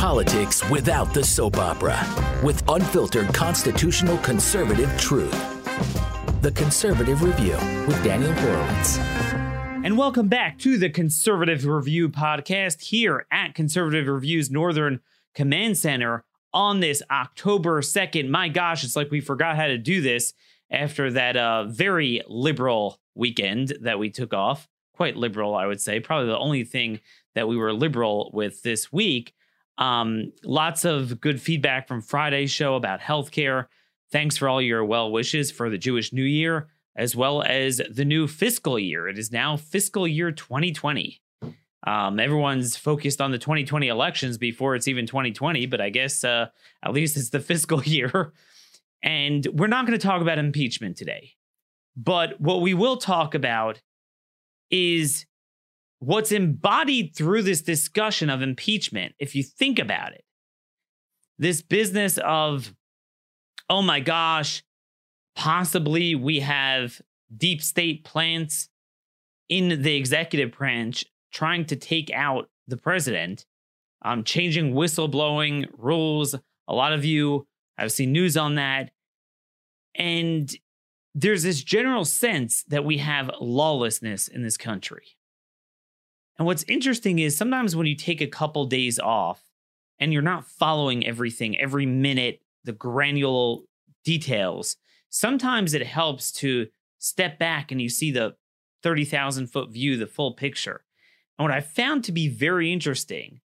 Politics without the soap opera, with unfiltered constitutional conservative truth. The Conservative Review with Daniel Horowitz. And welcome back to the Conservative Review podcast here at Conservative Review's Northern Command Center on this October 2nd. My gosh, it's like we forgot how to do this after that very liberal weekend that we took off. Quite liberal, I would say. Probably the only thing that we were liberal with this week. Lots of good feedback from Friday's show about healthcare. Thanks for all your well wishes for the Jewish New Year, as well as the new fiscal year. It is now fiscal year 2020. Everyone's focused on the 2020 elections before it's even 2020, but I guess at least it's the fiscal year. And we're not going to talk about impeachment today. But what we will talk about is what's embodied through this discussion of impeachment, if you think about it. This business of, oh my gosh, possibly we have deep state plants in the executive branch trying to take out the president, changing whistleblowing rules. A lot of you have seen news on that. And there's this general sense that we have lawlessness in this country. And what's interesting is sometimes when you take a couple days off and you're not following everything, every minute, the granular details, sometimes it helps to step back and you see the 30,000 foot view, the full picture. And what I found to be very interesting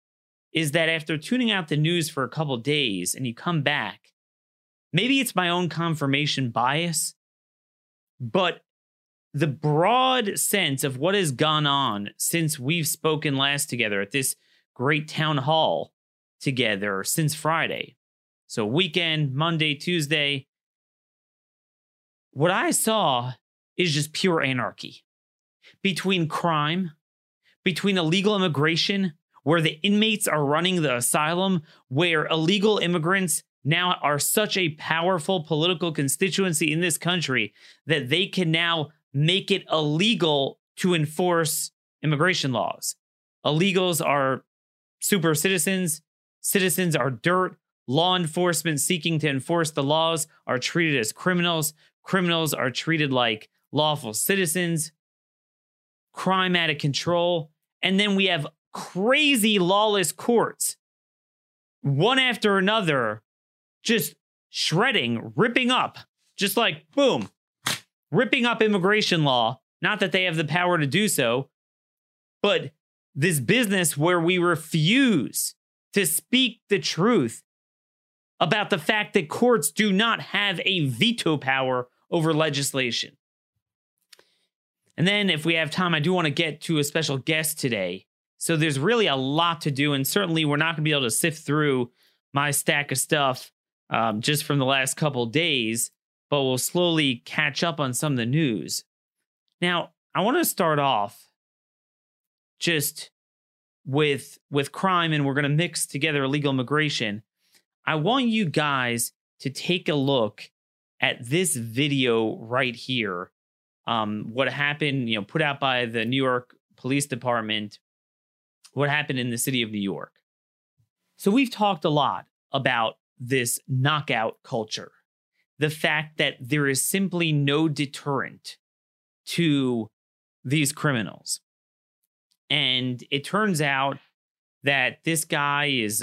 is that after tuning out the news for a couple days and you come back, maybe it's my own confirmation bias, but the broad sense of what has gone on since we've spoken last together at this great town hall together since Friday. So weekend, Monday, Tuesday, what I saw is just pure anarchy between crime, between illegal immigration, where the inmates are running the asylum, where illegal immigrants now are such a powerful political constituency in this country that they can now make it illegal to enforce immigration laws. Illegals are super citizens. Citizens are dirt. Law enforcement seeking to enforce the laws are treated as criminals. Criminals are treated like lawful citizens. Crime out of control. And then we have crazy lawless courts, one after another, just shredding, ripping up, just like boom, ripping up immigration law. Not that they have the power to do so, but this business where we refuse to speak the truth about the fact that courts do not have a veto power over legislation. And then if we have time, I do want to get to a special guest today. So there's really a lot to do. And certainly we're not going to be able to sift through my stack of stuff just from the last couple days, but we'll slowly catch up on some of the news. Now, I want to start off just with crime, and we're going to mix together illegal immigration. I want you guys to take a look at this video right here. What happened, put out by the New York Police Department, what happened in the city of New York. So we've talked a lot about this knockout culture, the fact that there is simply no deterrent to these criminals. And it turns out that this guy is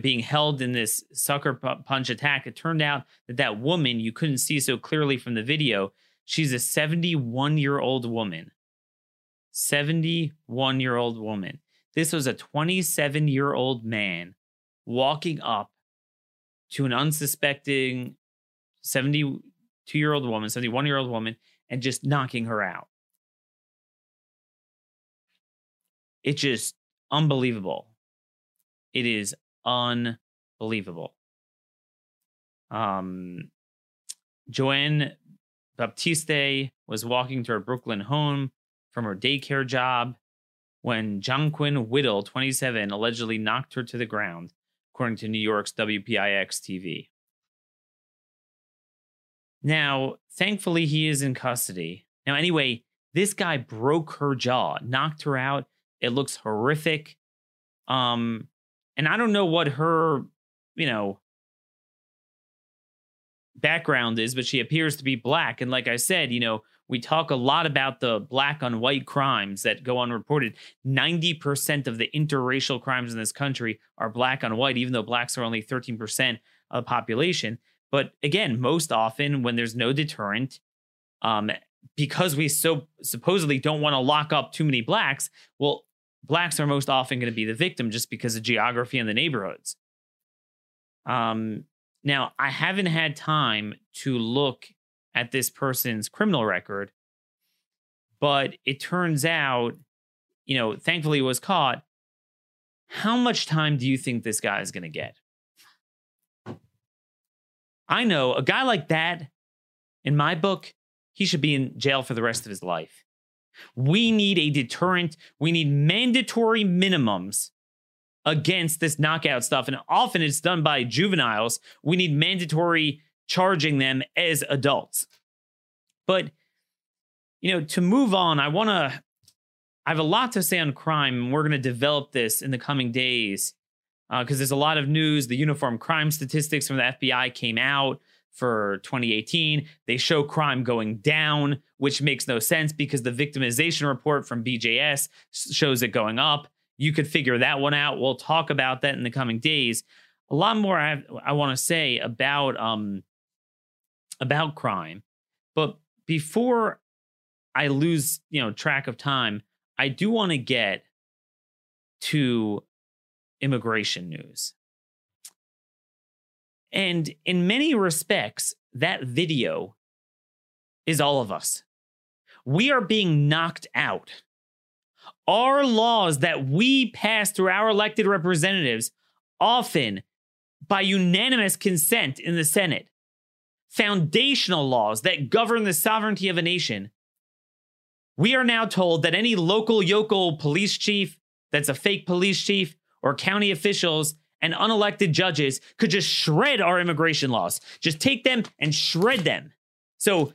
being held in this sucker punch attack. It turned out that woman you couldn't see so clearly from the video, she's a 71-year-old woman. 71-year-old woman. This was a 27-year-old man walking up to an unsuspecting 72-year-old woman, 71-year-old woman, and just knocking her out. It's just unbelievable. It is unbelievable. Joanne Baptiste was walking to her Brooklyn home from her daycare job when John Quinn Whittle, 27, allegedly knocked her to the ground, according to New York's WPIX TV. Now, thankfully, he is in custody. Now, anyway, this guy broke her jaw, knocked her out. It looks horrific. And I don't know what her, you know, background is, but she appears to be black. And like I said, you know, we talk a lot about the black on white crimes that go unreported. 90% of the interracial crimes in this country are black on white, even though blacks are only 13% of the population. But again, most often when there's no deterrent, because we so supposedly don't want to lock up too many blacks, well, blacks are most often going to be the victim just because of geography and the neighborhoods. Now, I haven't had time to look at this person's criminal record, but it turns out, you know, thankfully he was caught. How much time do you think this guy is going to get? I know a guy like that, in my book, he should be in jail for the rest of his life. We need a deterrent. We need mandatory minimums against this knockout stuff. And often it's done by juveniles. We need mandatory charging them as adults. But, you know, to move on, I have a lot to say on crime, and we're going to develop this in the coming days because there's a lot of news. The uniform crime statistics from the FBI came out for 2018. They show crime going down, which makes no sense because the victimization report from BJS shows it going up. You could figure that one out. We'll talk about that in the coming days. A lot more I want to say about crime, but before I lose, you know, track of time, I do want to get to immigration news. And in many respects, that video is all of us. We are being knocked out. Our laws that we pass through our elected representatives, often by unanimous consent in the Senate, foundational laws that govern the sovereignty of a nation, we are now told that any local yokel police chief that's a fake police chief or county officials and unelected judges could just shred our immigration laws. Just take them and shred them. So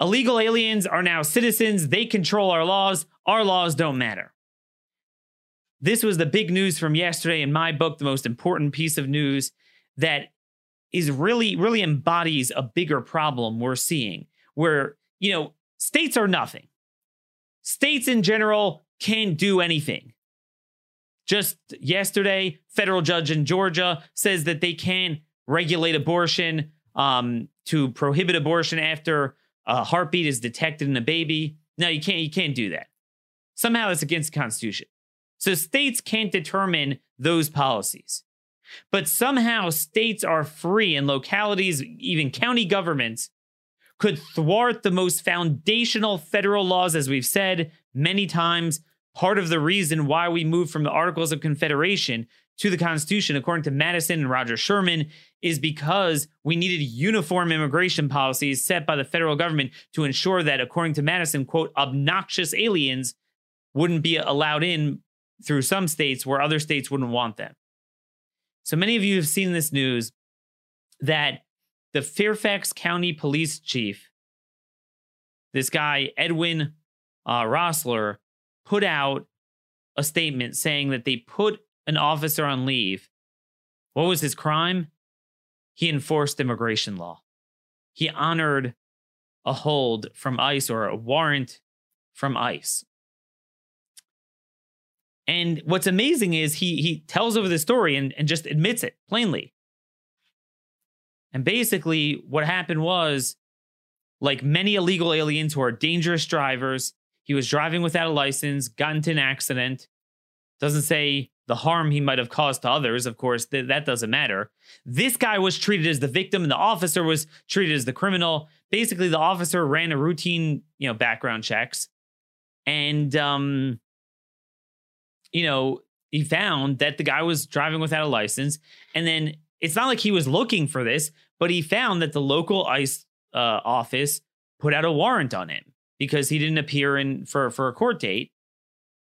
illegal aliens are now citizens. They control our laws. Our laws don't matter. This was the big news from yesterday in my book, the most important piece of news that is really, really embodies a bigger problem we're seeing where, you know, states are nothing. States in general can't do anything. Just yesterday, federal judge in Georgia says that they can regulate abortion, to prohibit abortion after a heartbeat is detected in a baby. No, you can't do that. Somehow it's against the Constitution. So states can't determine those policies. But somehow states are free, and localities, even county governments, could thwart the most foundational federal laws, as we've said many times, part of the reason why we moved from the Articles of Confederation to the Constitution, according to Madison and Roger Sherman, is because we needed uniform immigration policies set by the federal government to ensure that, according to Madison, quote, obnoxious aliens wouldn't be allowed in through some states where other states wouldn't want them. So many of you have seen this news that the Fairfax County Police Chief, this guy, Edwin Rossler, put out a statement saying that they put an officer on leave. What was his crime? He enforced immigration law. He honored a hold from ICE or a warrant from ICE. And what's amazing is he tells over the story and just admits it plainly. And basically what happened was, like many illegal aliens who are dangerous drivers, he was driving without a license, got into an accident. Doesn't say the harm he might have caused to others, of course, that doesn't matter. This guy was treated as the victim and the officer was treated as the criminal. Basically, the officer ran a routine, you know, background checks. And, you know, he found that the guy was driving without a license. And then it's not like he was looking for this, but he found that the local ICE office put out a warrant on him because he didn't appear for a court date.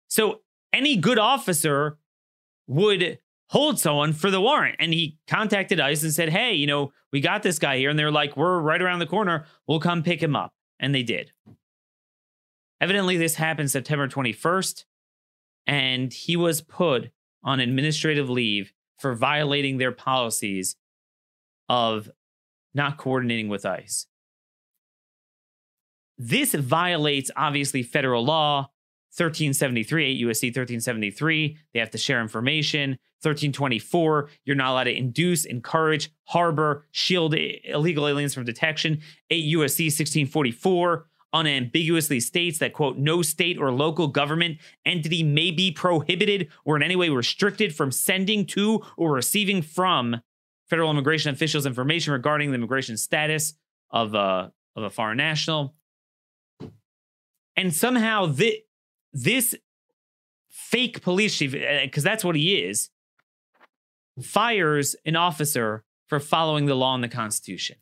So any good officer would hold someone for the warrant. And he contacted ICE and said, hey, you know, we got this guy here. And they're like, we're right around the corner. We'll come pick him up. And they did. Evidently, this happened September 21st. And he was put on administrative leave for violating their policies of not coordinating with ICE. This violates, obviously, federal law, 1373, 8 U.S.C. 1373. They have to share information. 1324, you're not allowed to induce, encourage, harbor, shield illegal aliens from detection. 8 U.S.C. 1644 unambiguously states that, quote, no state or local government entity may be prohibited or in any way restricted from sending to or receiving from federal immigration officials information regarding the immigration status of a foreign national. And somehow this fake police chief, because that's what he is, fires an officer for following the law and the Constitution.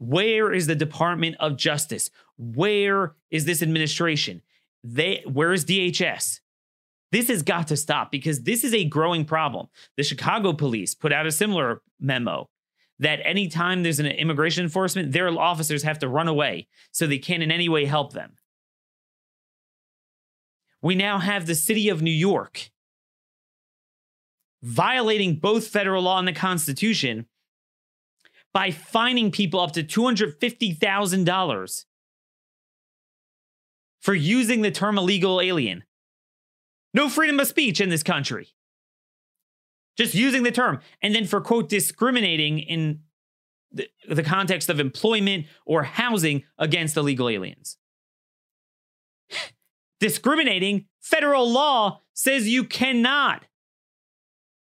Where is the Department of Justice? Where is this administration? Where is DHS? This has got to stop, because this is a growing problem. The Chicago Police put out a similar memo that anytime there's an immigration enforcement, their officers have to run away so they can't in any way help them. We now have the city of New York violating both federal law and the Constitution by fining people up to $250,000 for using the term illegal alien. No freedom of speech in this country. Just using the term. And then for, quote, discriminating in the context of employment or housing against illegal aliens. Discriminating, federal law says you cannot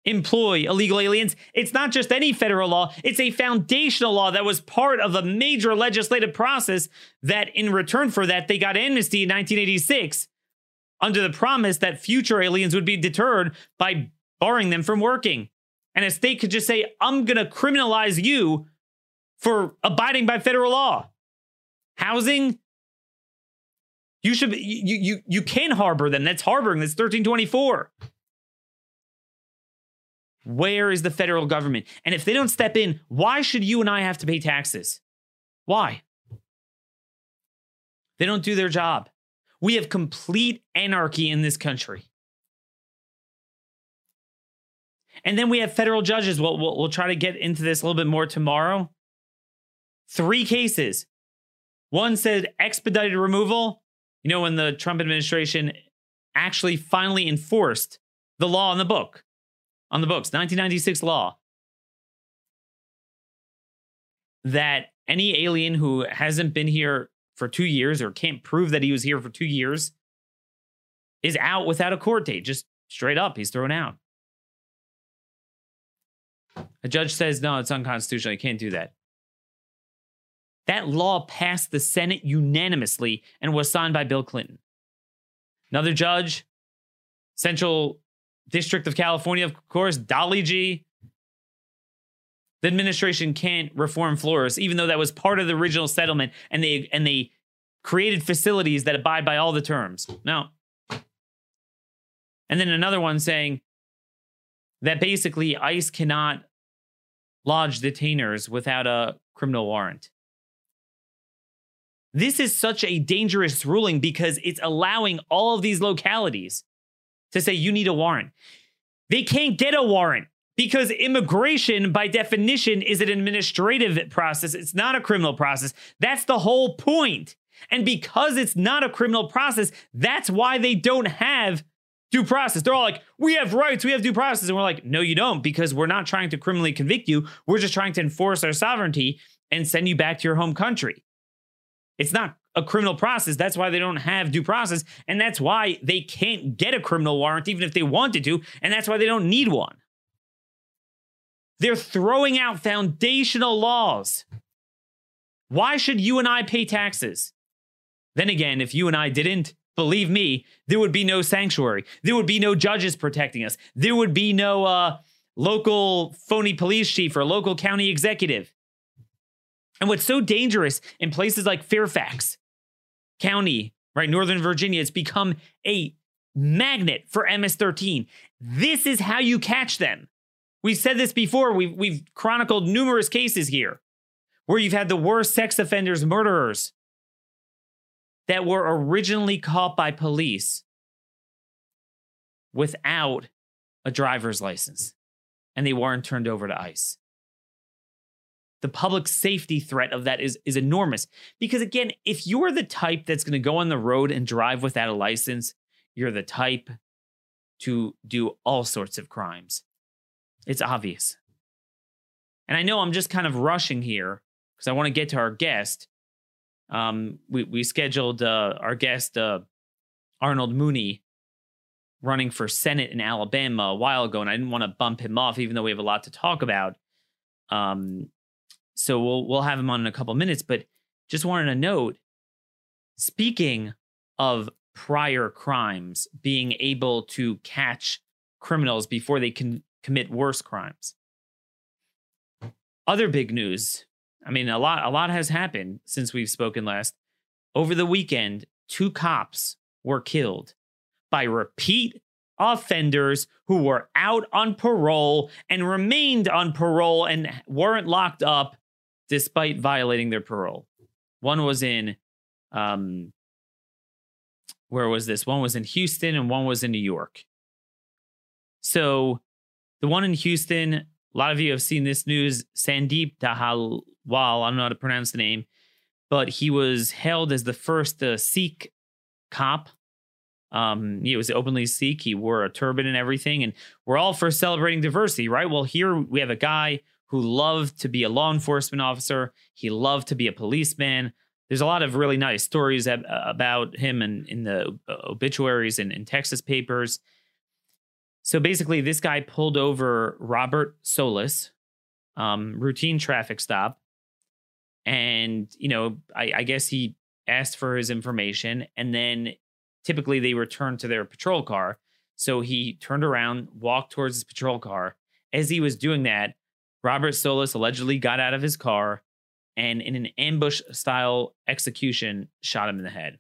employ illegal aliens. It's not just any federal law. It's a foundational law that was part of a major legislative process that in return for that, they got amnesty in 1986 under the promise that future aliens would be deterred by barring them from working. And a state could just say, I'm going to criminalize you for abiding by federal law. Housing, you can harbor them. That's harboring. That's 1324. Where is the federal government? And if they don't step in, why should you and I have to pay taxes? Why? They don't do their job. We have complete anarchy in this country. And then we have federal judges. We'll try to get into this a little bit more tomorrow. 3 cases. One said expedited removal. You know, when the Trump administration actually finally enforced the law on the book, on the books, 1996 law, that any alien who hasn't been here for 2 years or can't prove that he was here for 2 years is out without a court date. Just straight up, he's thrown out. A judge says, no, it's unconstitutional. You can't do that. That law passed the Senate unanimously and was signed by Bill Clinton. Another judge, Central District of California, of course, Dolly G. The administration can't reform Flores, even though that was part of the original settlement, and they created facilities that abide by all the terms. No. And then another one saying that basically ICE cannot lodge detainers without a criminal warrant. This is such a dangerous ruling because it's allowing all of these localities to say you need a warrant. They can't get a warrant because immigration, by definition, is an administrative process. It's not a criminal process. That's the whole point. And because it's not a criminal process, that's why they don't have due process. They're all like, we have rights, we have due process. And we're like, no, you don't, because we're not trying to criminally convict you. We're just trying to enforce our sovereignty and send you back to your home country. It's not a criminal process. That's why they don't have due process. And that's why they can't get a criminal warrant, even if they wanted to. And that's why they don't need one. They're throwing out foundational laws. Why should you and I pay taxes? Then again, if you and I didn't, believe me, there would be no sanctuary. There would be no judges protecting us. There would be no local phony police chief or local county executive. And what's so dangerous in places like Fairfax County, right, Northern Virginia, it's become a magnet for MS-13. This is how you catch them. We've said this before. We've chronicled numerous cases here where you've had the worst sex offenders, murderers that were originally caught by police without a driver's license, and they weren't turned over to ICE. The public safety threat of that is enormous. Because again, if you're the type that's going to go on the road and drive without a license, you're the type to do all sorts of crimes. It's obvious. And I know I'm just kind of rushing here because I want to get to our guest. We scheduled our guest, Arnold Mooney, running for Senate in Alabama a while ago, and I didn't want to bump him off, even though we have a lot to talk about. So we'll have him on in a couple minutes, but just wanted to note, speaking of prior crimes, being able to catch criminals before they can commit worse crimes. Other big news. I mean, a lot has happened since we've spoken last. Over the weekend, 2 cops were killed by repeat offenders who were out on parole and remained on parole and weren't locked up despite violating their parole. One was in, where was this? One was in Houston and one was in New York. So the one in Houston, a lot of you have seen this news, Sandeep Dahal, I don't know how to pronounce the name, but he was hailed as the first Sikh cop. He was openly Sikh. He wore a turban and everything. And we're all for celebrating diversity, right? Well, here we have a guy who loved to be a law enforcement officer. He loved to be a policeman. There's a lot of really nice stories about him in the obituaries and in Texas papers. So basically, this guy pulled over Robert Solis, routine traffic stop. And, you know, I guess he asked for his information, and then typically they return to their patrol car. So he turned around, walked towards his patrol car. As he was doing that, Robert Solis allegedly got out of his car and in an ambush style execution, shot him in the head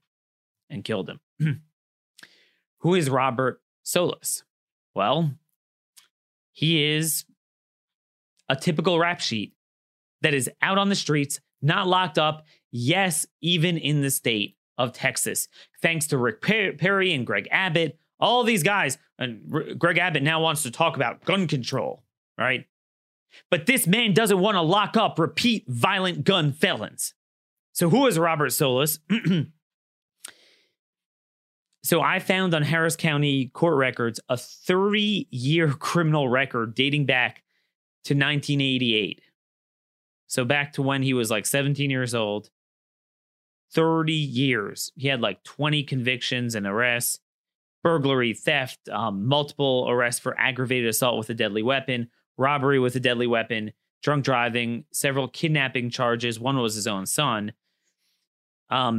and killed him. Who is Robert Solis? Well, he is a typical rap sheet that is out on the streets, not locked up. Yes, even in the state of Texas, thanks to Rick Perry and Greg Abbott, all these guys. And Greg Abbott now wants to talk about gun control, right? But this man doesn't want to lock up repeat violent gun felons. So who is Robert Solis? So I found on Harris County court records a 30-year criminal record dating back to 1988. So back to when he was like 17 years old. 30 years. He had like 20 convictions and arrests, burglary, theft, multiple arrests for aggravated assault with a deadly weapon, robbery with a deadly weapon, drunk driving, several kidnapping charges. One was his own son.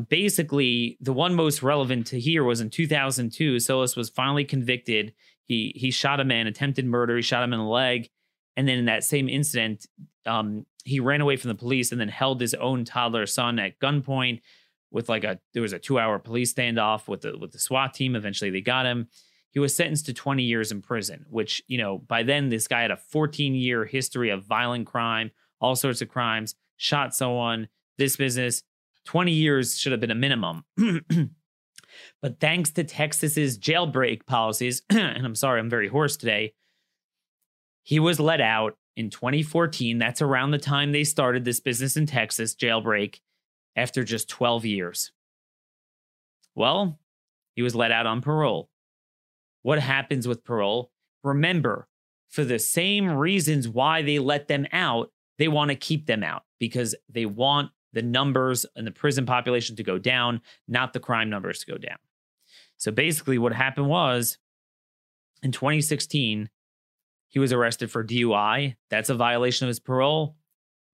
Basically, the one most relevant to here was in 2002. Solis was finally convicted. He shot a man, attempted murder. He shot him in the leg. And then in that same incident, he ran away from the police and then held his own toddler son at gunpoint with there was a 2-hour police standoff with the SWAT team. Eventually they got him. He was sentenced to 20 years in prison, which, you know, by then this guy had a 14-year history of violent crime, all sorts of crimes, shot someone, this business. 20 years should have been a minimum. But thanks to Texas's jailbreak policies, and I'm sorry, I'm very hoarse today, he was let out in 2014. That's around the time they started this business in Texas, jailbreak, after just 12 years. Well, he was let out on parole. What happens with parole? Remember, for the same reasons why they let them out, they want to keep them out because they want the numbers and the prison population to go down, not the crime numbers to go down. So basically what happened was in 2016, he was arrested for DUI. That's a violation of his parole.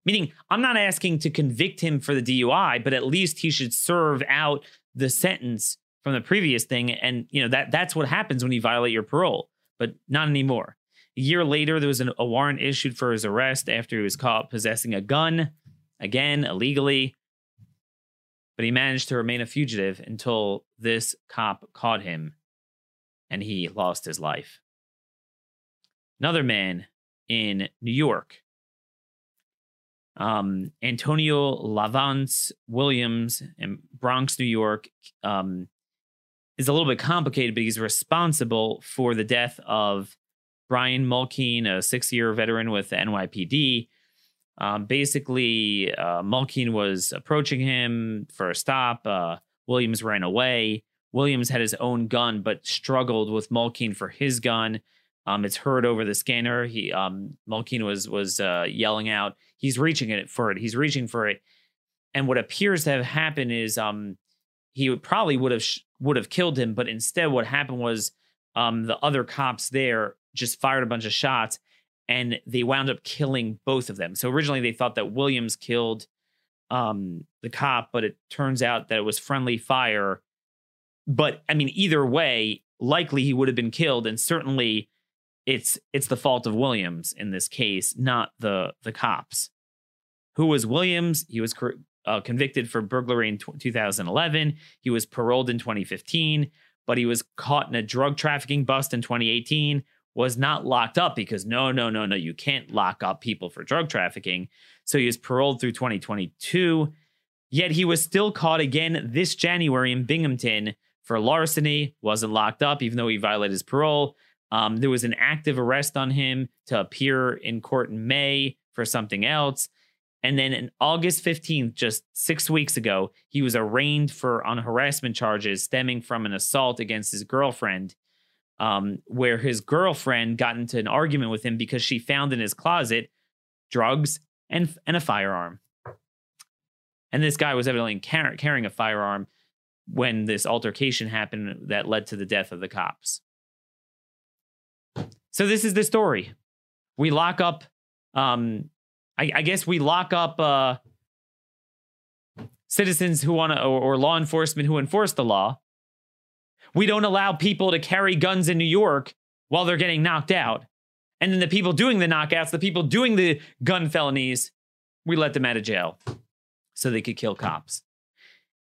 Meaning, I'm not asking to convict him for the DUI, but at least he should serve out the sentence from the previous thing. And, you know, that's what happens when you violate your parole, but not anymore. A year later, there was a warrant issued for his arrest after he was caught possessing a gun, again, illegally. But he managed to remain a fugitive until this cop caught him and he lost his life. Another man in New York, Antonio Lavance Williams in Bronx, New York. is a little bit complicated, but he's responsible for the death of Brian Mulkeen, a 6-year veteran with the NYPD. Mulkeen was approaching him for a stop. Williams ran away. Williams had his own gun, but struggled with Mulkeen for his gun. It's heard over the scanner. Mulkeen was yelling out, he's reaching for it. And what appears to have happened is he would have killed him. But instead, what happened was the other cops there just fired a bunch of shots, and they wound up killing both of them. So originally they thought that Williams killed the cop, but it turns out that it was friendly fire. But I mean, either way, likely he would have been killed. And certainly it's the fault of Williams in this case, not the cops. Who was Williams? He was convicted for burglary in 2011. He was paroled in 2015, but he was caught in a drug trafficking bust in 2018. Was not locked up because no, you can't lock up people for drug trafficking. So he was paroled through 2022. Yet he was still caught again this January in Binghamton for larceny, wasn't locked up even though he violated his parole. There was an active arrest on him to appear in court in May for something else. And then on August 15th, just 6 weeks ago, he was arraigned on harassment charges stemming from an assault against his girlfriend, where his girlfriend got into an argument with him because she found in his closet drugs and a firearm. And this guy was evidently carrying a firearm when this altercation happened that led to the death of the cops. So this is the story. We lock up... I guess we lock up citizens who want to, or law enforcement who enforce the law. We don't allow people to carry guns in New York while they're getting knocked out. And then the people doing the knockouts, the people doing the gun felonies, we let them out of jail so they could kill cops.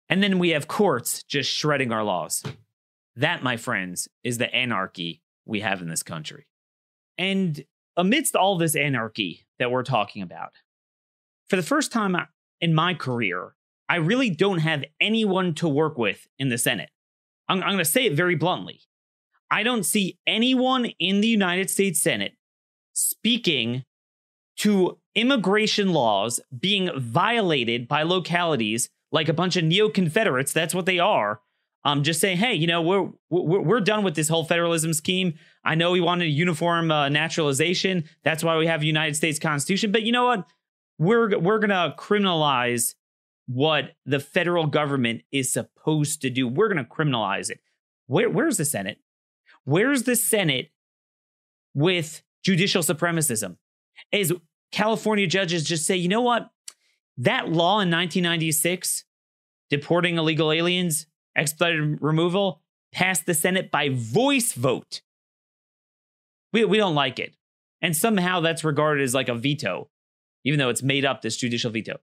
And then we have courts just shredding our laws. That, my friends, is the anarchy we have in this country. And amidst all this anarchy that we're talking about, for the first time in my career, I really don't have anyone to work with in the Senate. I'm going to say it very bluntly. I don't see anyone in the United States Senate speaking to immigration laws being violated by localities like a bunch of neo-Confederates. That's what they are. Just saying, hey, you know, we're done with this whole federalism scheme. I know we wanted uniform naturalization. That's why we have a United States Constitution. But you know what? We're going to criminalize what the federal government is supposed to do. We're going to criminalize it. Where's the Senate? Where's the Senate with judicial supremacism? Is California judges just say, you know what? That law in 1996, deporting illegal aliens, expedited removal, passed the Senate by voice vote. We don't like it. And somehow that's regarded as like a veto, even though it's made up, this judicial veto.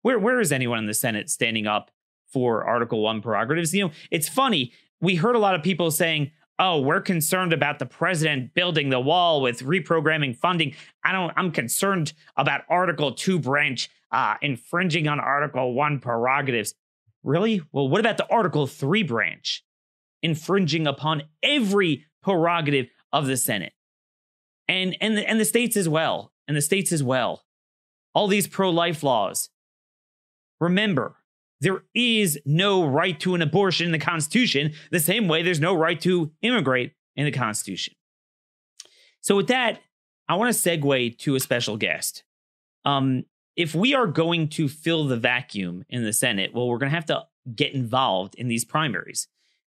Where is anyone in the Senate standing up for Article I prerogatives? You know, it's funny. We heard a lot of people saying, oh, we're concerned about the president building the wall with reprogramming funding. I'm concerned about Article II branch infringing on Article I prerogatives. Really? Well, what about the Article III branch infringing upon every prerogative of the Senate and the states as well? And the states as well. All these pro-life laws. Remember, there is no right to an abortion in the Constitution, the same way there's no right to immigrate in the Constitution. So with that, I want to segue to a special guest. If we are going to fill the vacuum in the Senate, well, we're going to have to get involved in these primaries.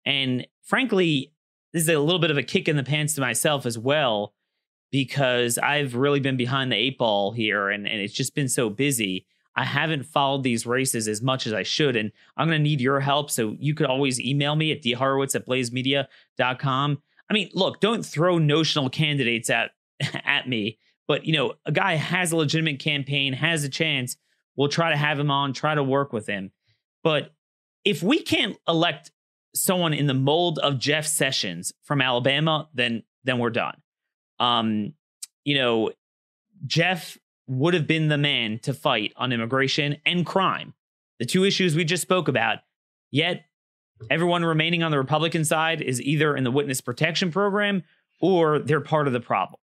And frankly, this is a little bit of a kick in the pants to myself as well, because I've really been behind the eight ball here, and it's just been so busy. I haven't followed these races as much as I should, and I'm going to need your help. So you could always email me at dhorowitz@blazemedia.com. I mean, look, don't throw notional candidates at me. But, you know, a guy has a legitimate campaign, has a chance. We'll try to have him on, try to work with him. But if we can't elect someone in the mold of Jeff Sessions from Alabama, then we're done. You know, Jeff would have been the man to fight on immigration and crime, the two issues we just spoke about. Yet Everyone remaining on the Republican side is either in the witness protection program or they're part of the problem.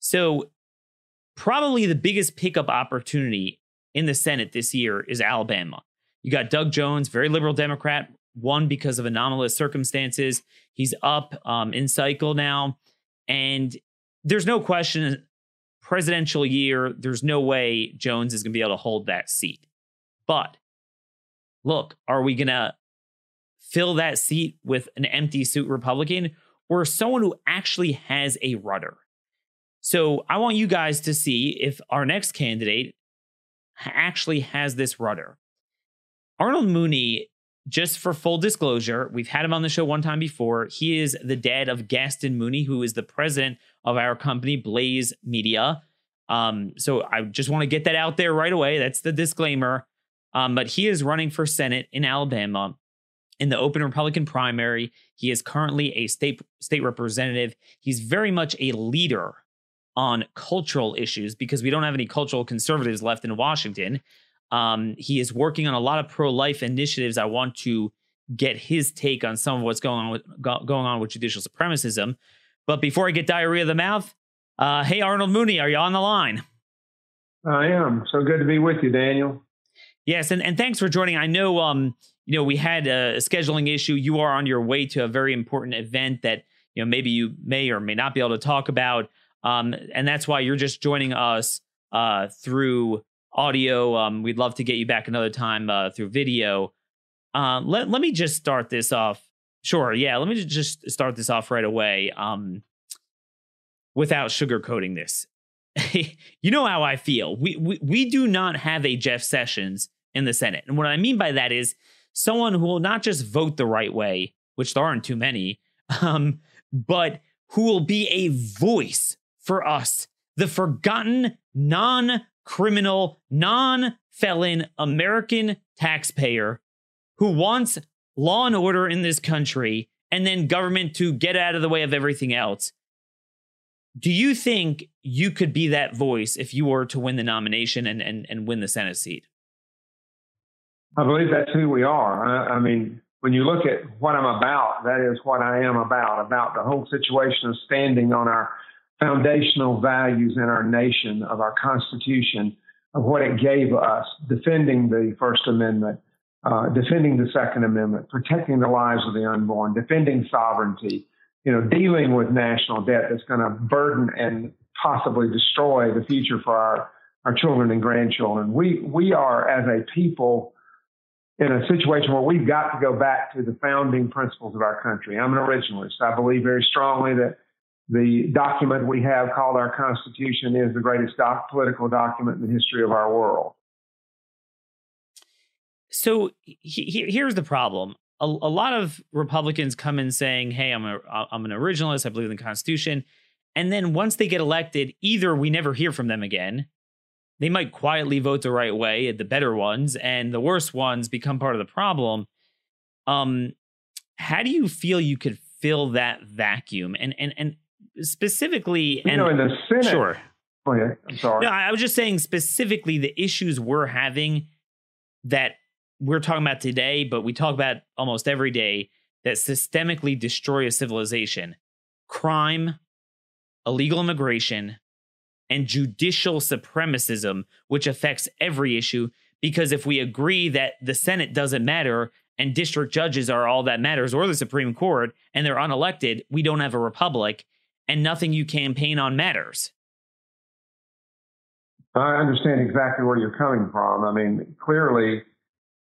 So probably the biggest pickup opportunity in the Senate this year is Alabama. You got Doug Jones, very liberal Democrat, won because of anomalous circumstances. He's up in cycle now. And there's no question, presidential year, there's no way Jones is going to be able to hold that seat. But look, are we going to fill that seat with an empty suit Republican or someone who actually has a rudder? So I want you guys to see if our next candidate actually has this rudder. Arnold Mooney, just for full disclosure, we've had him on the show one time before. He is the dad of Gaston Mooney, who is the president of our company, Blaze Media. So I just want to get that out there right away. That's the disclaimer. But he is running for Senate in Alabama in the open Republican primary. He is currently a state representative. He's very much a leader on cultural issues because we don't have any cultural conservatives left in Washington. He is working on a lot of pro-life initiatives. I want to get his take on some of what's going on with judicial supremacism. But before I get diarrhea of the mouth, hey, Arnold Mooney, are you on the line? I am. So good to be with you, Daniel. Yes, and thanks for joining. I know, we had a scheduling issue. You are on your way to a very important event that, maybe you may or may not be able to talk about. And that's why you're just joining us through audio. We'd love to get you back another time through video. Let me just start this off. Sure. Yeah. Let me just start this off right away without sugarcoating this. You know how I feel. We do not have a Jeff Sessions in the Senate. And what I mean by that is someone who will not just vote the right way, which there aren't too many, but who will be a voice for us, the forgotten, non-criminal, non-felon American taxpayer who wants law and order in this country and then government to get out of the way of everything else. Do you think you could be that voice if you were to win the nomination and win the Senate seat? I believe that's who we are. I mean, when you look at what I'm about, that is what I am about the whole situation of standing on our foundational values in our nation, of our Constitution, of what it gave us, defending the First Amendment, defending the Second Amendment, protecting the lives of the unborn, defending sovereignty, dealing with national debt that's going to burden and possibly destroy the future for our children and grandchildren. We are, as a people, in a situation where we've got to go back to the founding principles of our country. I'm an originalist. I believe very strongly that the document we have called our Constitution is the greatest political document in the history of our world. So here's the problem. A lot of Republicans come in saying, hey, I'm an originalist. I believe in the Constitution. And then once they get elected, either we never hear from them again. They might quietly vote the right way at the better ones, and the worse ones become part of the problem. How do you feel you could fill that vacuum? And specifically, in the Senate. Sure. Oh, yeah. I'm sorry. No, I was just saying specifically the issues we're having that we're talking about today, but we talk about almost every day, that systemically destroy a civilization: crime, illegal immigration, and judicial supremacism, which affects every issue. Because if we agree that the Senate doesn't matter and district judges are all that matters, or the Supreme Court, and they're unelected, we don't have a republic, and nothing you campaign on matters. I understand exactly where you're coming from. I mean, clearly,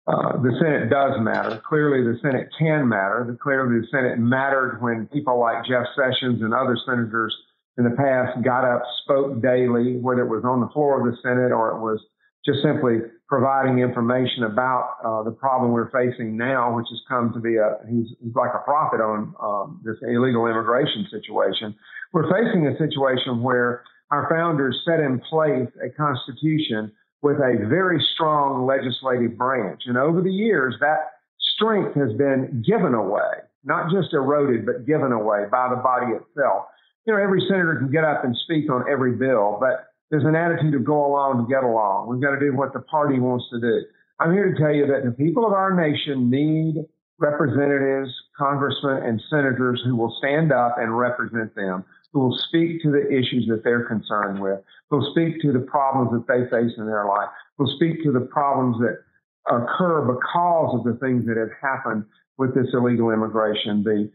the Senate does matter. Clearly, the Senate can matter. Clearly, the Senate mattered when people like Jeff Sessions and other senators in the past got up, spoke daily, whether it was on the floor of the Senate or it was just simply providing information about the problem we're facing now, which has come to be he's like a prophet on this illegal immigration situation. We're facing a situation where our founders set in place a constitution with a very strong legislative branch. And over the years, that strength has been given away, not just eroded, but given away by the body itself. Every senator can get up and speak on every bill, but there's an attitude of go along to get along. We've got to do what the party wants to do. I'm here to tell you that the people of our nation need representatives, congressmen, and senators who will stand up and represent them, who will speak to the issues that they're concerned with, who will speak to the problems that they face in their life, who will speak to the problems that occur because of the things that have happened with this illegal immigration, the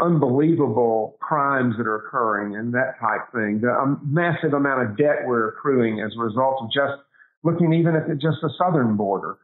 unbelievable crimes that are occurring and that type thing, the massive amount of debt we're accruing as a result of just looking even at just the southern border.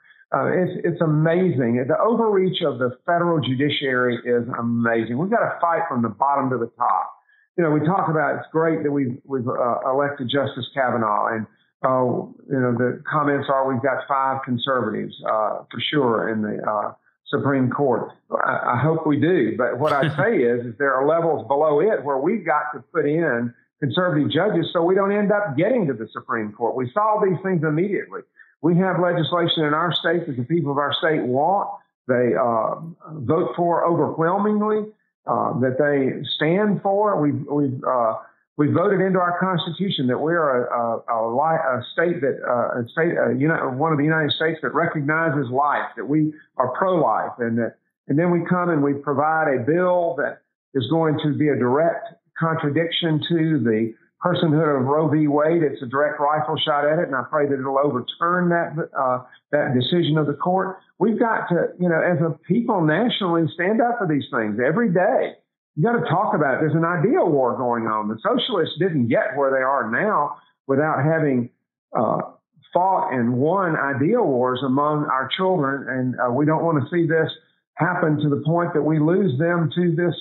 It's amazing. The overreach of the federal judiciary is amazing. We've got to fight from the bottom to the top. You know, we talk about it's great that we've elected Justice Kavanaugh, and the comments are we've got five conservatives for sure in the Supreme Court. I hope we do. But what I say is there are levels below it where we've got to put in conservative judges so we don't end up getting to the Supreme Court. We solve these things immediately. We have legislation in our state that the people of our state want, they vote for overwhelmingly, that they stand for. We voted into our Constitution that we're a state that one of the United States that recognizes life, that we are pro-life, and then we come and we provide a bill that is going to be a direct contradiction to the personhood of Roe v. Wade. It's a direct rifle shot at it, and I pray that it'll overturn that decision of the court. We've got to, as a people nationally, stand up for these things every day. You got to talk about it. There's an idea war going on. The socialists didn't get where they are now without having fought and won idea wars among our children, and we don't want to see this happen to the point that we lose them to this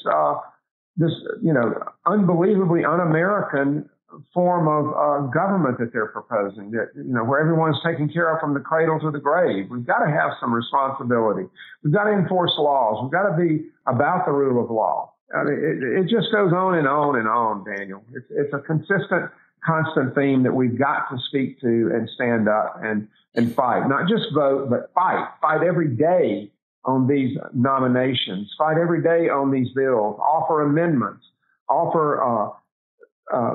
unbelievably un-American form of government that they're proposing, that, where everyone's taken care of from the cradle to the grave. We've got to have some responsibility. We've got to enforce laws. We've got to be about the rule of law. I mean, it just goes on and on and on, Daniel. It's a consistent, constant theme that we've got to speak to and stand up and fight. Not just vote, but fight. Fight every day on these nominations, fight every day on these bills, offer amendments, offer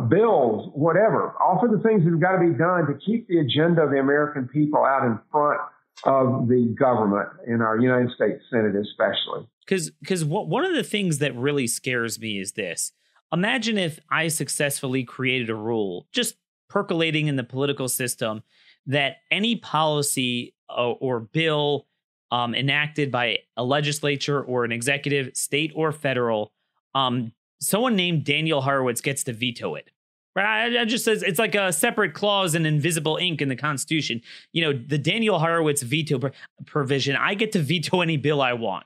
bills, whatever. Offer the things that have got to be done to keep the agenda of the American people out in front of the government in our United States Senate especially. Because one of the things that really scares me is this. Imagine if I successfully created a rule just percolating in the political system that any policy or bill enacted by a legislature or an executive, state or federal, someone named Daniel Horowitz gets to veto it. Right? I just says it's like a separate clause in invisible ink in the Constitution. The Daniel Horowitz veto provision. I get to veto any bill I want.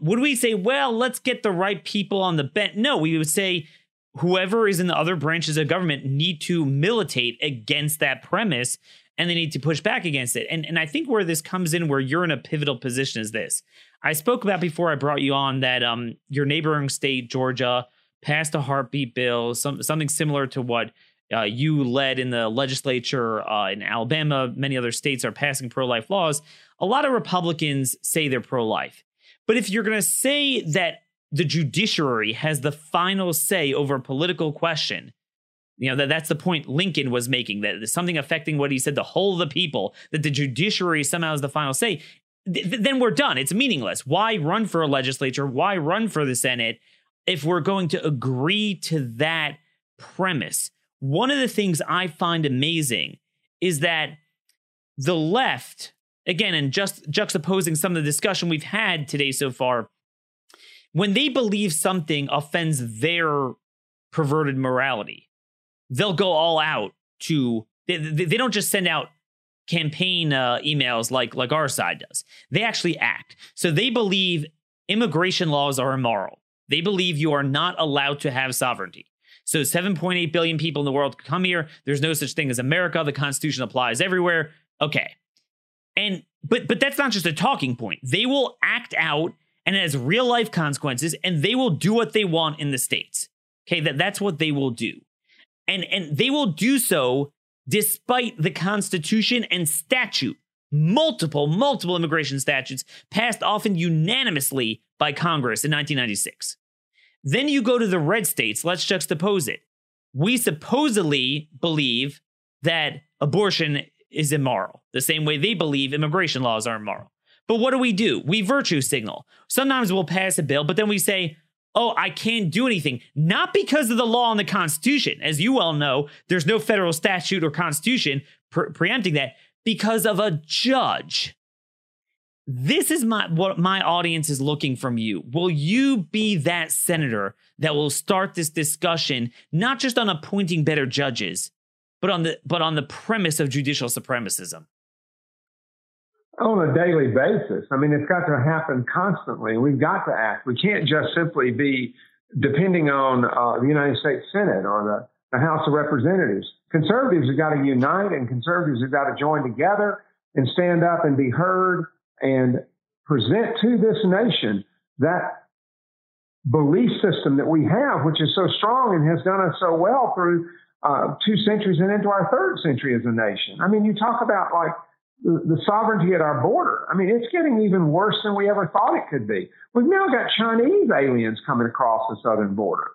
Would we say, well, let's get the right people on the bench? No, we would say whoever is in the other branches of government need to militate against that premise. And they need to push back against it. And I think where this comes in, where you're in a pivotal position is this. I spoke about before I brought you on that your neighboring state, Georgia, passed a heartbeat bill, something similar to what you led in the legislature in Alabama. Many other states are passing pro-life laws. A lot of Republicans say they're pro-life. But if you're going to say that the judiciary has the final say over a political question, that's the point Lincoln was making, that something affecting what he said, the whole of the people, that the judiciary somehow is the final say, then we're done. It's meaningless. Why run for a legislature? Why run for the Senate if we're going to agree to that premise? One of the things I find amazing is that the left, again, and just juxtaposing some of the discussion we've had today so far, when they believe something offends their perverted morality, they'll go all out to, they don't just send out campaign emails like our side does. They actually act. So they believe immigration laws are immoral. They believe you are not allowed to have sovereignty. So 7.8 billion people in the world come here. There's no such thing as America. The Constitution applies everywhere. Okay. But that's not just a talking point. They will act out, and it has real life consequences, and they will do what they want in the states. Okay, that's what they will do. And they will do so despite the Constitution and statute, multiple immigration statutes passed often unanimously by Congress in 1996. Then you go to the red states. Let's juxtapose it. We supposedly believe that abortion is immoral, the same way they believe immigration laws are immoral. But what do? We virtue signal. Sometimes we'll pass a bill, but then we say, oh, I can't do anything. Not because of the law and the Constitution. As you well know, there's no federal statute or Constitution preempting that, because of a judge. This is what my audience is looking from you. Will you be that senator that will start this discussion, not just on appointing better judges, but on the premise of judicial supremacism? On a daily basis. I mean, it's got to happen constantly. We've got to act. We can't just simply be depending on the United States Senate or the House of Representatives. Conservatives have got to unite, and conservatives have got to join together and stand up and be heard and present to this nation that belief system that we have, which is so strong and has done us so well through 2 centuries and into our 3rd century as a nation. I mean, you talk about like the sovereignty at our border. I mean, it's getting even worse than we ever thought it could be. We've now got Chinese aliens coming across the southern border.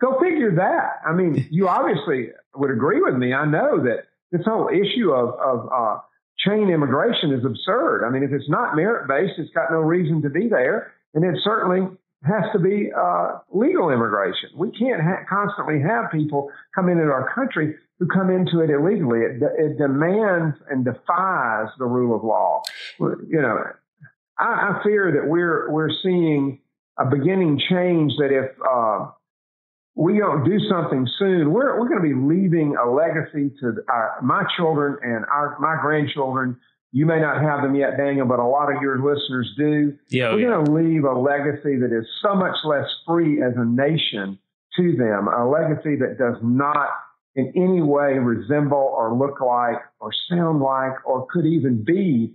Go figure that. I mean, you obviously would agree with me. I know that this whole issue of chain immigration is absurd. I mean, if it's not merit-based, it's got no reason to be there. And it certainly has to be legal immigration. We can't constantly have people come into our country who come into it illegally. It demands and defies the rule of law. You know, I fear that we're seeing a beginning change that if we don't do something soon, we're going to be leaving a legacy to my children and my grandchildren. You may not have them yet, Daniel, but a lot of your listeners do. Yeah, we're going to leave a legacy that is so much less free as a nation to them, a legacy that does not in any way resemble or look like or sound like or could even be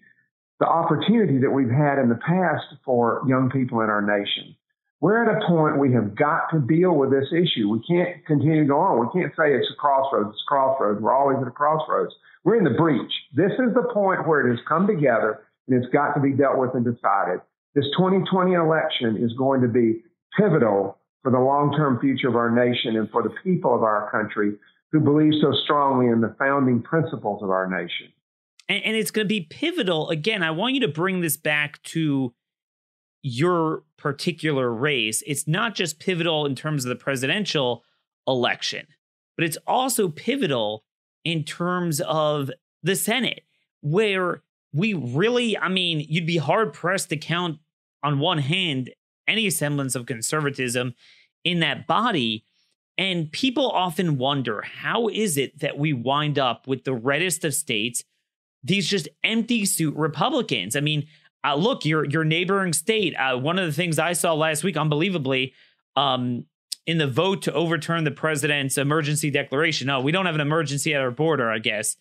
the opportunity that we've had in the past for young people in our nation. We're at a point we have got to deal with this issue. We can't continue to go on. We can't say it's a crossroads. It's a crossroads. We're always at a crossroads. We're in the breach. This is the point where it has come together, and it's got to be dealt with and decided. This 2020 election is going to be pivotal for the long-term future of our nation and for the people of our country who believe so strongly in the founding principles of our nation. And it's going to be pivotal. Again, I want you to bring this back to your particular race. It's not just pivotal in terms of the presidential election, but it's also pivotal in terms of the Senate, where we really, I mean, you'd be hard pressed to count on one hand any semblance of conservatism in that body. And people often wonder, how is it that we wind up with the reddest of states, these just empty suit Republicans? I mean, look, your neighboring state, one of the things I saw last week, unbelievably, in the vote to overturn the president's emergency declaration. No, we don't have an emergency at our border, I guess,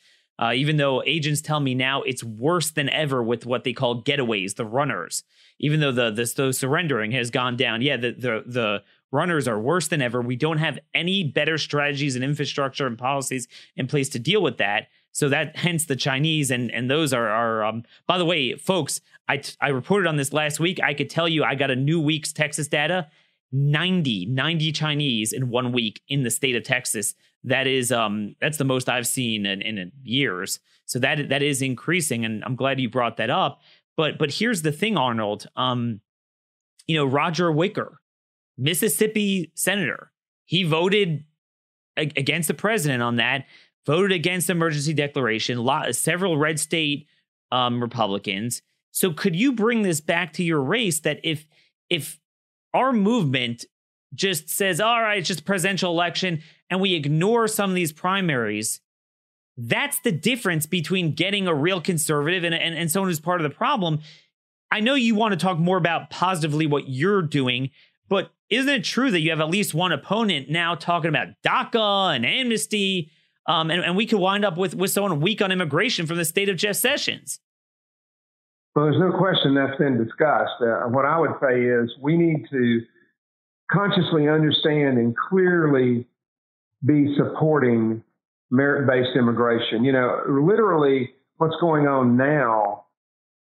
even though agents tell me now it's worse than ever with what they call getaways, the runners, even though the surrendering has gone down. Yeah, the runners are worse than ever. We don't have any better strategies and infrastructure and policies in place to deal with that. So that, hence the Chinese, and those are by the way, folks, I reported on this last week. I could tell you I got a new week's Texas data, 90 Chinese in 1 week in the state of Texas. That is, that's the most I've seen in years. So that is increasing. And I'm glad you brought that up. But here's the thing, Arnold, you know, Roger Wicker, Mississippi senator, he voted against the president on that. Voted against emergency declaration, several red state Republicans. So could you bring this back to your race, that if our movement just says, all right, it's just presidential election, and we ignore some of these primaries, that's the difference between getting a real conservative and someone who's part of the problem. I know you want to talk more about positively what you're doing, but isn't it true that you have at least one opponent now talking about DACA and amnesty? And we could wind up with someone weak on immigration from the state of Jeff Sessions. Well, there's no question that's been discussed. What I would say is we need to consciously understand and clearly be supporting merit-based immigration. You know, literally what's going on now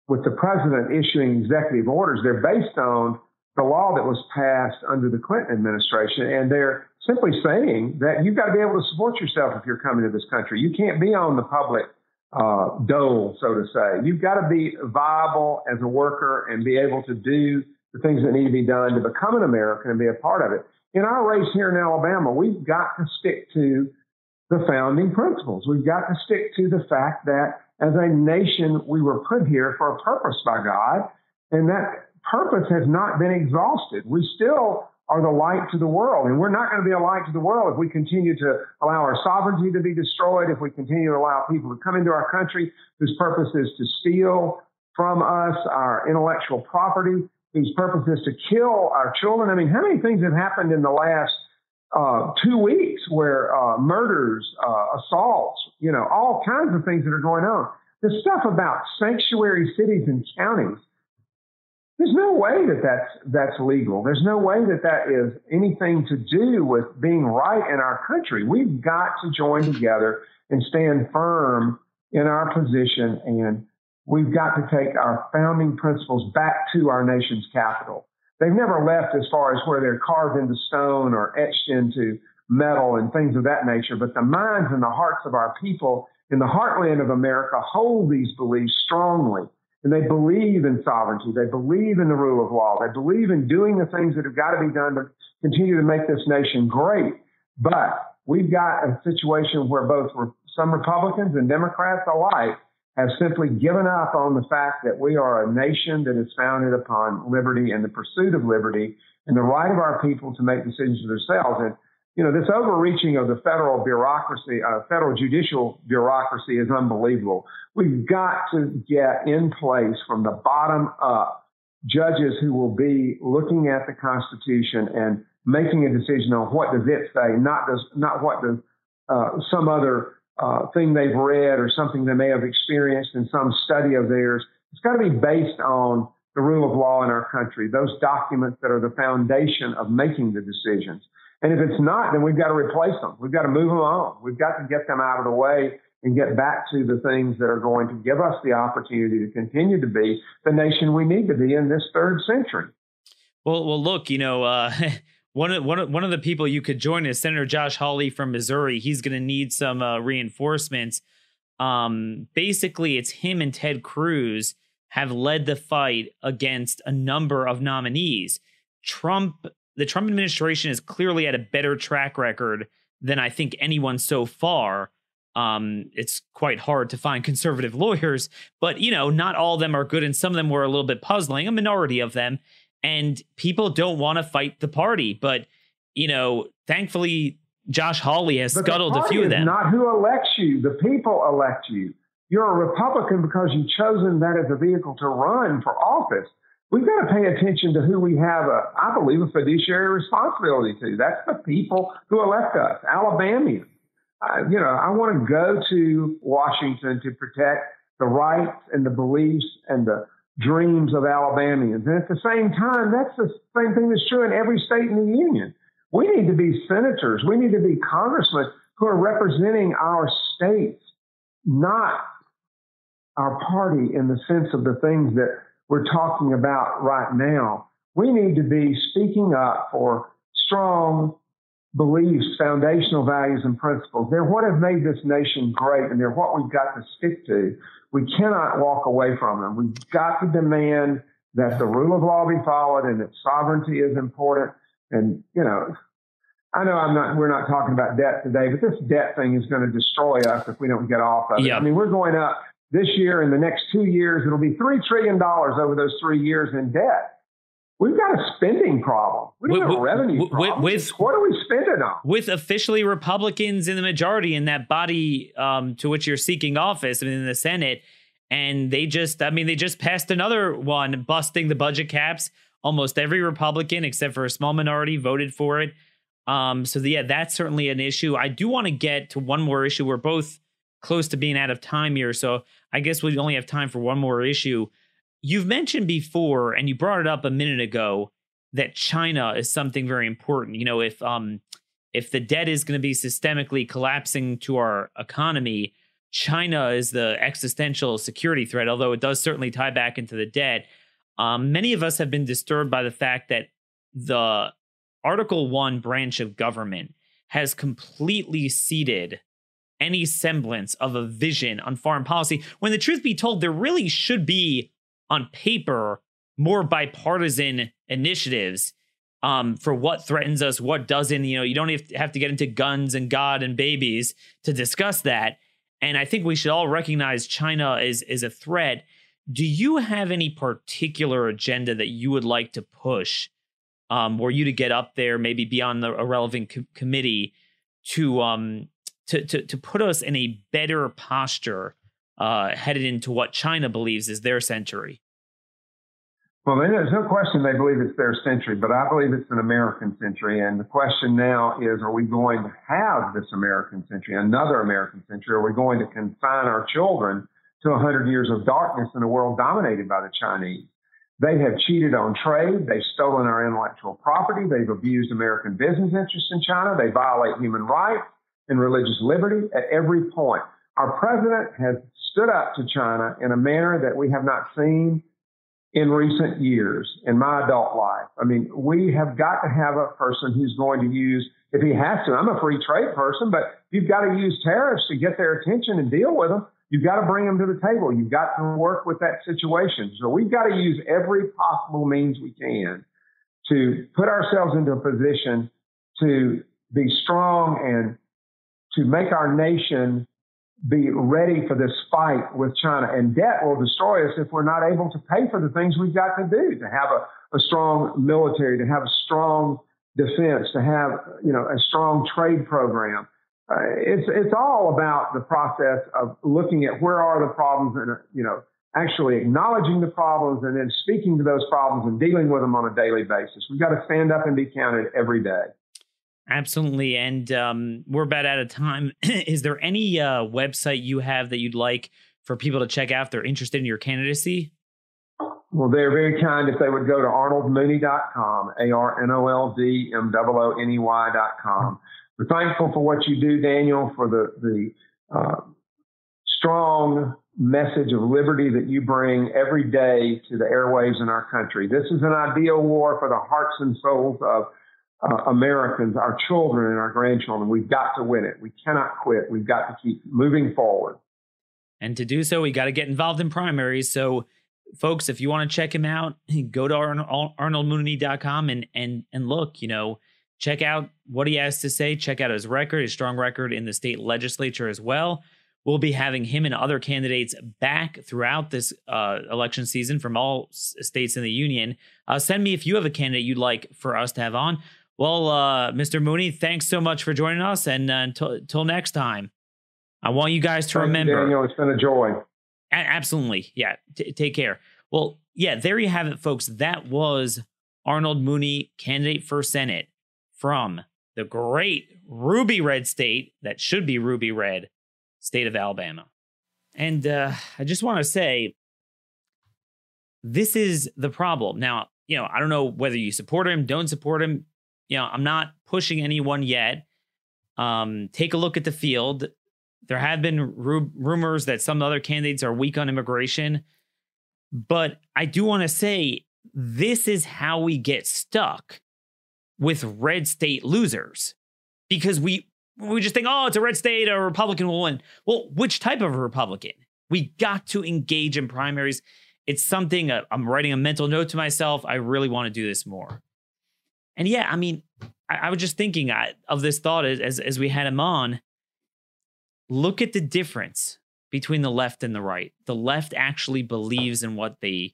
with the president issuing executive orders, they're based on the law that was passed under the Clinton administration, and they're simply saying that you've got to be able to support yourself if you're coming to this country. You can't be on the public dole, so to say. You've got to be viable as a worker and be able to do the things that need to be done to become an American and be a part of it. In our race here in Alabama, we've got to stick to the founding principles. We've got to stick to the fact that as a nation, we were put here for a purpose by God, and that purpose has not been exhausted. We still are the light to the world, and we're not going to be a light to the world if we continue to allow our sovereignty to be destroyed, if we continue to allow people to come into our country whose purpose is to steal from us our intellectual property, whose purpose is to kill our children. I mean, how many things have happened in the last 2 weeks where murders, assaults, you know, all kinds of things that are going on. The stuff about sanctuary cities and counties, there's no way that that's legal. There's no way that that is anything to do with being right in our country. We've got to join together and stand firm in our position, and we've got to take our founding principles back to our nation's capital. They've never left as far as where they're carved into stone or etched into metal and things of that nature, but the minds and the hearts of our people in the heartland of America hold these beliefs strongly, and they believe in sovereignty. They believe in the rule of law. They believe in doing the things that have got to be done to continue to make this nation great. But we've got a situation where both some Republicans and Democrats alike have simply given up on the fact that we are a nation that is founded upon liberty and the pursuit of liberty and the right of our people to make decisions for themselves. And, you know, this overreaching of the federal bureaucracy, federal judicial bureaucracy is unbelievable. We've got to get in place from the bottom up judges who will be looking at the Constitution and making a decision on what does it say, not what does some other thing they've read or something they may have experienced in some study of theirs. It's got to be based on the rule of law in our country, those documents that are the foundation of making the decisions. And if it's not, then we've got to replace them. We've got to move them on. We've got to get them out of the way and get back to the things that are going to give us the opportunity to continue to be the nation we need to be in this third century. Well, look, you know, One of the people you could join is Senator Josh Hawley from Missouri. He's going to need some reinforcements. Basically, it's him and Ted Cruz have led the fight against a number of nominees. The Trump administration is clearly at a better track record than I think anyone so far. It's quite hard to find conservative lawyers, but, you know, not all of them are good. And some of them were a little bit puzzling, a minority of them. And people don't want to fight the party. But, you know, thankfully, Josh Hawley has scuttled a few of them. Not who elects you. The people elect you. You're a Republican because you've chosen that as a vehicle to run for office. We've got to pay attention to who we have, I believe, a fiduciary responsibility to. That's the people who elect us, Alabamians. You know, I want to go to Washington to protect the rights and the beliefs and the dreams of Alabamians. And at the same time, that's the same thing that's true in every state in the union. We need to be senators. We need to be congressmen who are representing our states, not our party in the sense of the things that we're talking about right now. We need to be speaking up for strong beliefs, foundational values, and principles. They're what have made this nation great, and they're what we've got to stick to. We cannot walk away from them. We've got to demand that the rule of law be followed and that sovereignty is important. And, you know we're not talking about debt today, but this debt thing is going to destroy us if we don't get off of it. Yep. I mean, we're going up this year and the next 2 years. It'll be $3 trillion over those 3 years in debt. We've got a spending problem. We've got a revenue problem. What are we spending on? With officially Republicans in the majority in that body to which you're seeking office, I mean, in the Senate, and they just passed another one, busting the budget caps. Almost every Republican, except for a small minority, voted for it. So, that's certainly an issue. I do want to get to one more issue. We're both close to being out of time here, so I guess we only have time for one more issue. You've mentioned before, and you brought it up a minute ago, that China is something very important. You know, if the debt is going to be systemically collapsing to our economy, China is the existential security threat, although it does certainly tie back into the debt. Many of us have been disturbed by the fact that the Article 1 branch of government has completely ceded any semblance of a vision on foreign policy, when the truth be told, there really should be, on paper, more bipartisan initiatives for what threatens us, what doesn't. You know, you don't have to get into guns and God and babies to discuss that. And I think we should all recognize China is a threat. Do you have any particular agenda that you would like to push were you to get up there, maybe be on a relevant committee to put us in a better posture headed into what China believes is their century? Well, there's no question they believe it's their century, but I believe it's an American century. And the question now is, are we going to have this American century, another American century? Are we going to confine our children to 100 years of darkness in a world dominated by the Chinese? They have cheated on trade. They've stolen our intellectual property. They've abused American business interests in China. They violate human rights and religious liberty at every point. Our president has stood up to China in a manner that we have not seen in recent years, in my adult life. I mean, we have got to have a person who's going to use, if he has to, I'm a free trade person, but you've got to use tariffs to get their attention and deal with them. You've got to bring them to the table. You've got to work with that situation. So we've got to use every possible means we can to put ourselves into a position to be strong and to make our nation be ready for this fight with China. And debt will destroy us if we're not able to pay for the things we've got to do, to have a strong military, to have a strong defense, to have, you know, a strong trade program. It's all about the process of looking at where are the problems and, you know, actually acknowledging the problems and then speaking to those problems and dealing with them on a daily basis. We've got to stand up and be counted every day. Absolutely. And we're about out of time. Is there any website you have that you'd like for people to check out if they're interested in your candidacy? Well, they're very kind if they would go to ArnoldMooney.com, ArnoldMooney.com. We're thankful for what you do, Daniel, for the strong message of liberty that you bring every day to the airwaves in our country. This is an ideal war for the hearts and souls of Americans, our children and our grandchildren. We've got to win it. We cannot quit. We've got to keep moving forward. And to do so, we got to get involved in primaries. So, folks, if you want to check him out, go to ArnoldMooney.com and look, you know, check out what he has to say. Check out his record, his strong record in the state legislature as well. We'll be having him and other candidates back throughout this election season from all states in the union. Send me if you have a candidate you'd like for us to have on. Well, Mr. Mooney, thanks so much for joining us. And until next time, I want you guys to remember. Thank you, Daniel, it's been a joy. Absolutely. Yeah. Take care. Well, yeah, there you have it, folks. That was Arnold Mooney, candidate for Senate from the great ruby red state that should be ruby red, state of Alabama. And I just want to say, this is the problem. Now, you know, I don't know whether you support him, don't support him. You know, I'm not pushing anyone yet. Take a look at the field. There have been rumors that some other candidates are weak on immigration. But I do want to say, this is how we get stuck with red state losers. Because we just think, oh, it's a red state, a Republican will win. Well, which type of Republican? We got to engage in primaries. It's something I'm writing a mental note to myself. I really want to do this more. And yeah, I mean, I was just thinking of this thought as we had him on. Look at the difference between the left and the right. The left actually believes in what they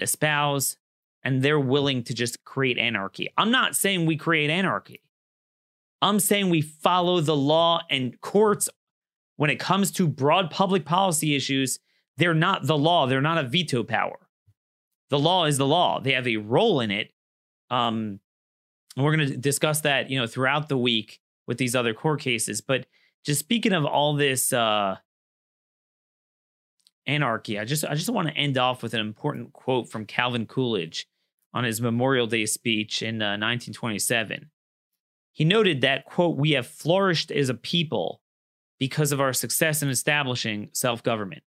espouse, and they're willing to just create anarchy. I'm not saying we create anarchy. I'm saying we follow the law, and courts, when it comes to broad public policy issues, they're not the law. They're not a veto power. The law is the law. They have a role in it. And we're going to discuss that, you know, throughout the week with these other court cases. But just speaking of all this anarchy, I just want to end off with an important quote from Calvin Coolidge on his Memorial Day speech in 1927. He noted that, quote, "We have flourished as a people because of our success in establishing self-government.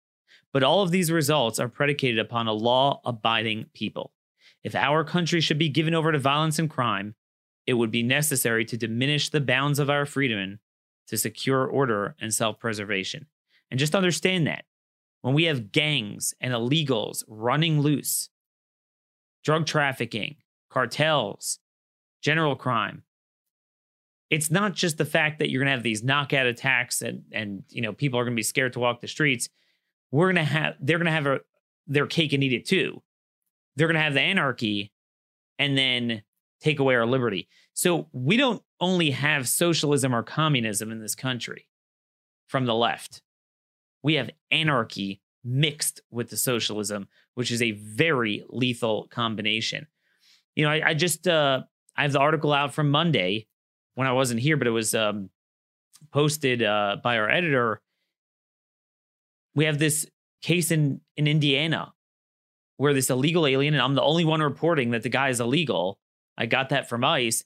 But all of these results are predicated upon a law-abiding people. If our country should be given over to violence and crime, it would be necessary to diminish the bounds of our freedom to secure order and self-preservation. And just understand that when we have gangs and illegals running loose, drug trafficking, cartels, general crime, it's not just the fact that you're going to have these knockout attacks and you know, people are going to be scared to walk the streets. We're going to have, they're going to have their cake and eat it too. They're going to have the anarchy and then take away our liberty. So we don't only have socialism or communism in this country from the left. We have anarchy mixed with the socialism, which is a very lethal combination. You know, I have the article out from Monday when I wasn't here, but it was posted by our editor. We have this case in Indiana where this illegal alien, and I'm the only one reporting that the guy is illegal. I got that from ICE.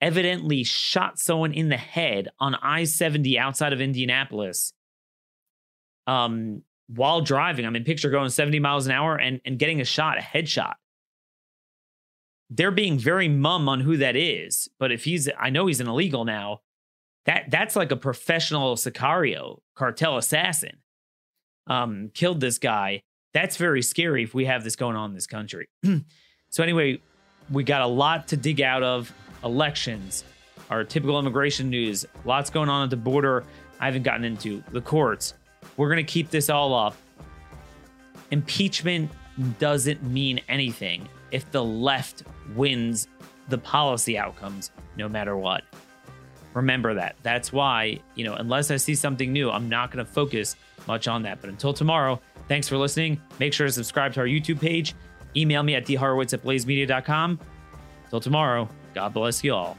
Evidently shot someone in the head on I-70 outside of Indianapolis while driving. I mean, picture going 70 miles an hour and getting a shot, a headshot. They're being very mum on who that is. But if I know he's an illegal now, that's like a professional Sicario, cartel assassin, killed this guy. That's very scary if we have this going on in this country. So anyway, we got a lot to dig out of elections, our typical immigration news, lots going on at the border. I haven't gotten into the courts. We're going to keep this all up. Impeachment doesn't mean anything if the left wins the policy outcomes, no matter what. Remember that. That's why, you know, unless I see something new, I'm not going to focus much on that. But until tomorrow, thanks for listening. Make sure to subscribe to our YouTube page. Email me at dhorowitz@blazemedia.com. Till tomorrow, God bless you all.